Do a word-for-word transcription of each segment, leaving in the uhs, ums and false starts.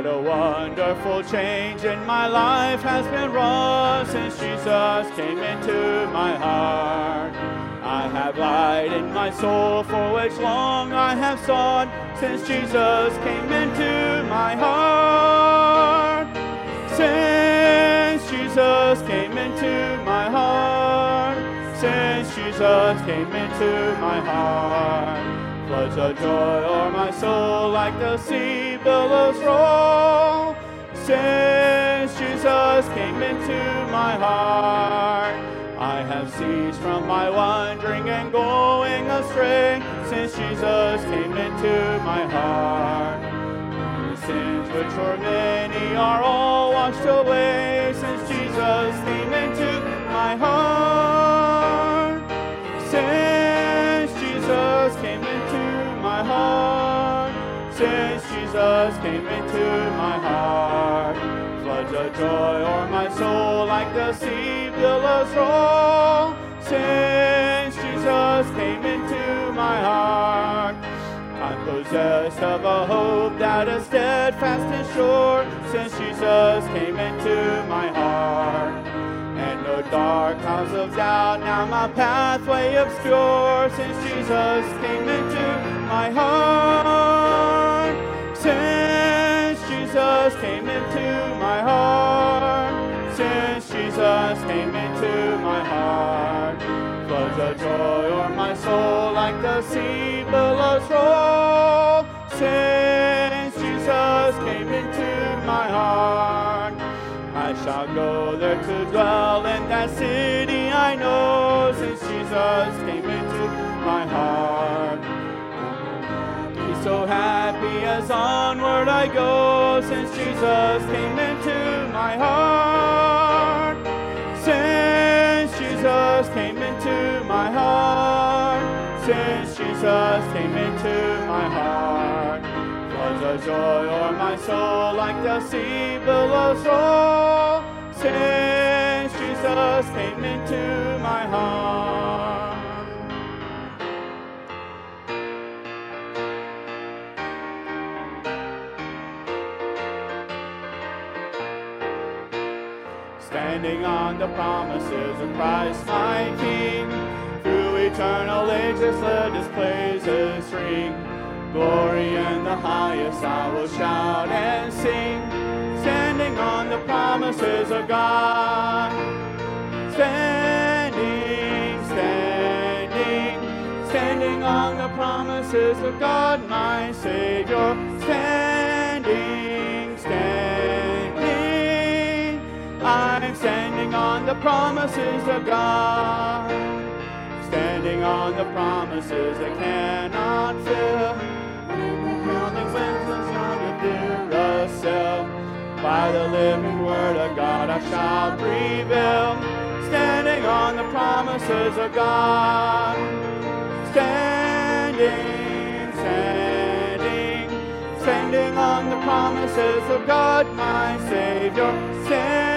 What a wonderful change in my life has been wrought since Jesus came into my heart. I have light in my soul for which long I have sought since Jesus came into my heart. Since Jesus came into my heart. Since Jesus came into my heart. Floods of joy o'er my soul like the sea billows roll. Since Jesus came into my heart, I have ceased from my wandering and going astray. Since Jesus came into my heart, the sins which were many are all washed away. Since Jesus came into my heart, since Jesus came into my heart, since Jesus came into my heart, floods of joy o'er my soul like the sea billows roll. Since Jesus came into my heart, I'm possessed of a hope that is steadfast and sure. Since Jesus came into my heart, and no dark clouds of doubt now my pathway obscure. Since Jesus came into my heart, since Jesus came into my heart, since Jesus came into my heart, floods of joy o'er my soul like the sea billows roll. Since Jesus came into my heart, I shall go there to dwell in that city I know. Since Jesus came into my heart, so happy as onward I go, since Jesus came into my heart. Since Jesus came into my heart. Since Jesus came into my heart. Floods of joy o'er my soul like the sea billows roll. Since Jesus came into my heart. Standing on the promises of Christ my King, through eternal ages let his praises ring. Glory in the highest I will shout and sing, standing on the promises of God. Standing, standing, standing on the promises of God my Savior. Standing, standing, I'm standing on the promises of God. Standing on the promises that cannot fail. When the building winds and sound of Duracell, by the living word of God I shall prevail. Standing on the promises of God. Standing, standing, standing on the promises of God, my Savior. Standing.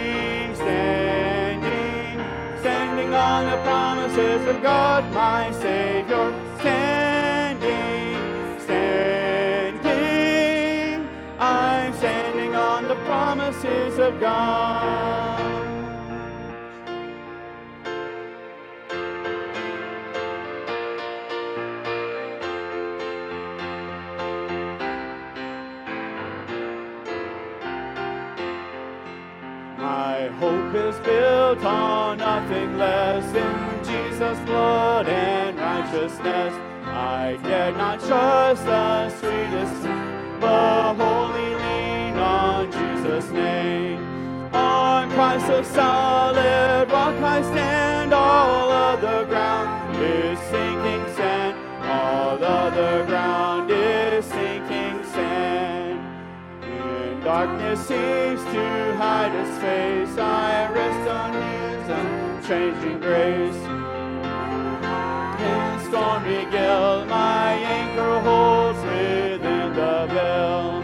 standing. Standing on the promises of God, my Savior. Standing, standing, I'm standing on the promises of God. My hope is built on nothing less than Jesus' blood and righteousness. I dare not trust the sweetest, but wholly lean on Jesus' name. On Christ the solid rock I stand, all other ground is sinking sand. All other ground is sinking sand. And I darkness seems to hide His face, I rest on His unchanging grace. In stormy gale, my anchor holds within the veil.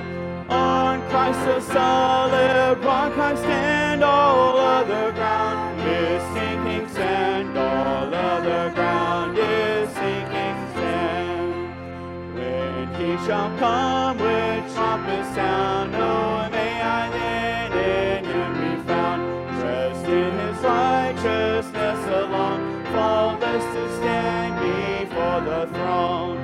On Christ the solid rock I stand, all other ground is sinking sand, all other ground is sinking sand. When He shall come with trumpet sound, oh, may I then in Him be found, dressed in His righteousness alone, faultless to stand before the throne.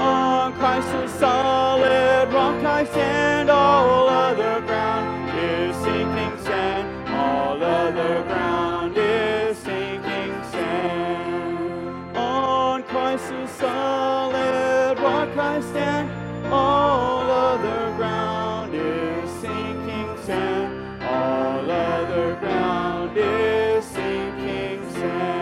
On Christ the solid rock I stand, all other ground is sinking sand, all other ground is sinking sand. On Christ the solid rock I stand, all other ground is sinking sand, all other ground is sinking sand.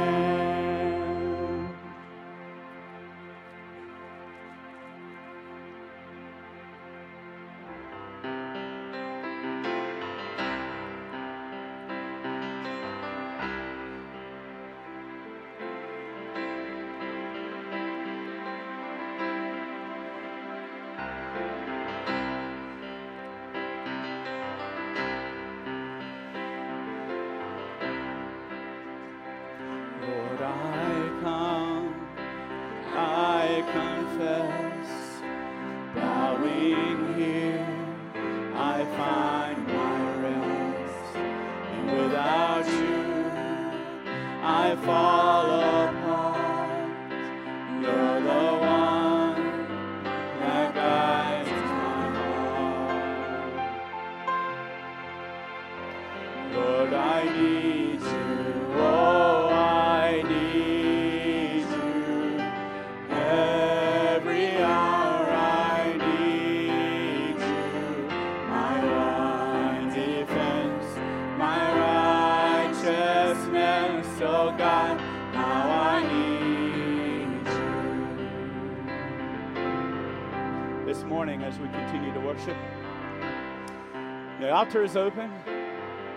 Is open.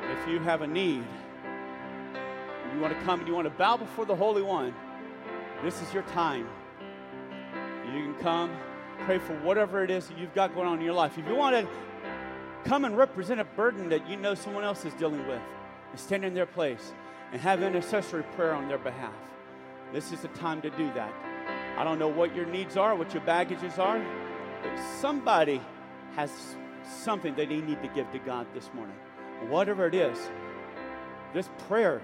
If you have a need, you want to come and you want to bow before the Holy One, this is your time. You can come, pray for whatever it is that you've got going on in your life. If you want to come and represent a burden that you know someone else is dealing with, and stand in their place and have intercessory prayer on their behalf, this is the time to do that. I don't know what your needs are, what your baggages are, but somebody has something that they need to give to God this morning. Whatever it is, this prayer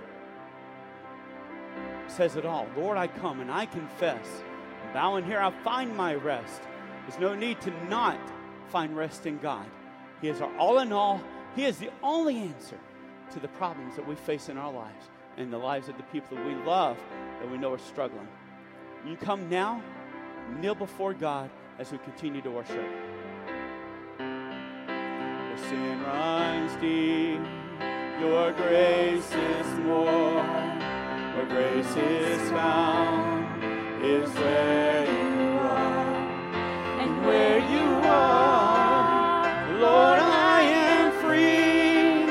says it all. Lord, I come and I confess. Bowing here, I find my rest. There's no need to not find rest in God. He is our all in all. He is the only answer to the problems that we face in our lives and the lives of the people that we love that we know are struggling. You come now, kneel before God as we continue to worship. Sin runs deep, your grace is more. Where grace is found is where you are. And where you are, Lord, I am free.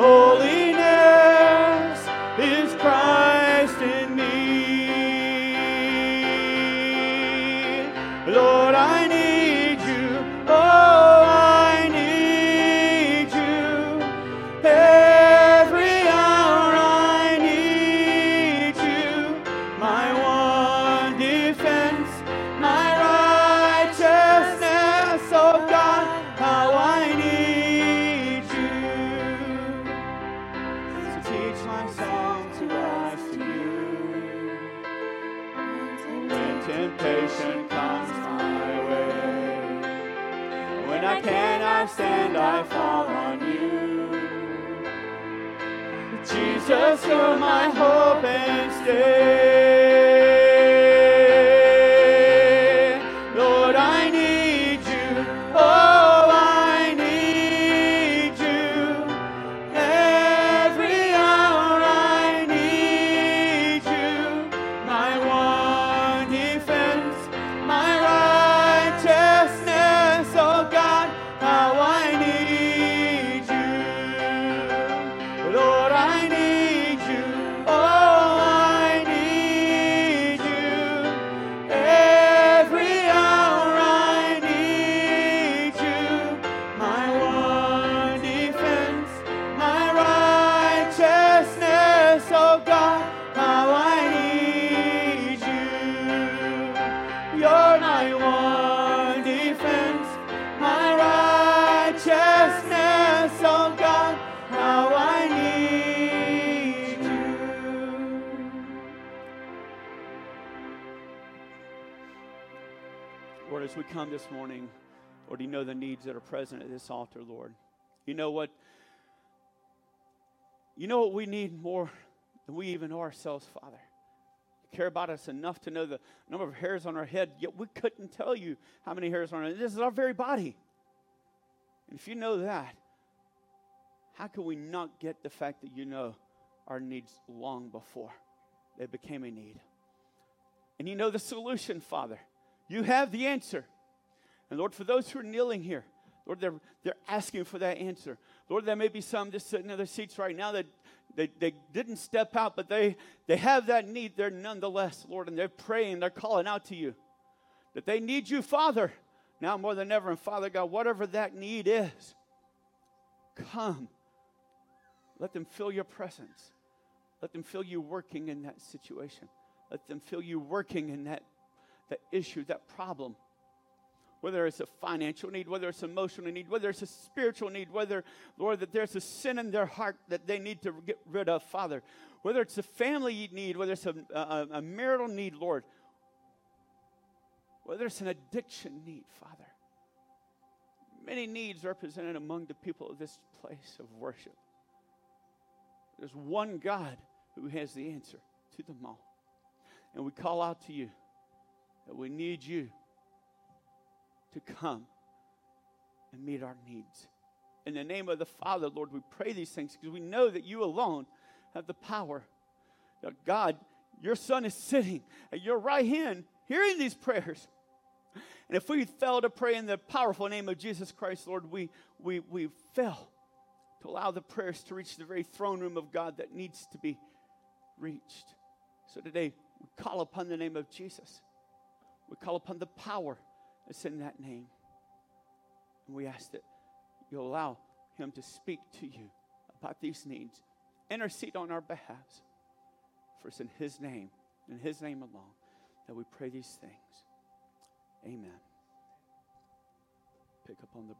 Holiness is Christ in me. Lord, I need stand, I fall on you. Jesus, you're my hope and stay. Lord, I need you. Oh, I need you. Every hour I need you. My one defense, my righteousness, oh God, how I need Lord, as we come this morning, Lord, you know the needs that are present at this altar, Lord. You know what, you know what we need more than we even know ourselves, Father. You care about us enough to know the number of hairs on our head, yet we couldn't tell you how many hairs on our head. This is our very body. And if you know that, how can we not get the fact that you know our needs long before they became a need? And you know the solution, Father. You have the answer. And Lord, for those who are kneeling here, Lord, they're, they're asking for that answer. Lord, there may be some just sitting in their seats right now that they, they didn't step out, but they, they have that need. They're nonetheless, Lord, and they're praying, they're calling out to you, that they need you, Father, now more than ever. And Father God, whatever that need is, come. Let them feel your presence. Let them feel you working in that situation. Let them feel you working in that, that issue, that problem. Whether it's a financial need, whether it's an emotional need, whether it's a spiritual need, whether, Lord, that there's a sin in their heart that they need to get rid of, Father. Whether it's a family need, whether it's a, a, a marital need, Lord. Whether it's an addiction need, Father. Many needs represented among the people of this place of worship. There's one God who has the answer to them all. And we call out to you that we need you to come and meet our needs. In the name of the Father, Lord, we pray these things because we know that you alone have the power. That God, your Son is sitting at your right hand hearing these prayers. And if we fail to pray in the powerful name of Jesus Christ, Lord, we, we, we fail to allow the prayers to reach the very throne room of God that needs to be reached. So today, we call upon the name of Jesus. We call upon the power that's in that name. And we ask that you allow him to speak to you about these needs. Intercede on our behalves. For it's in his name, in his name alone, that we pray these things. Amen. Pick up on the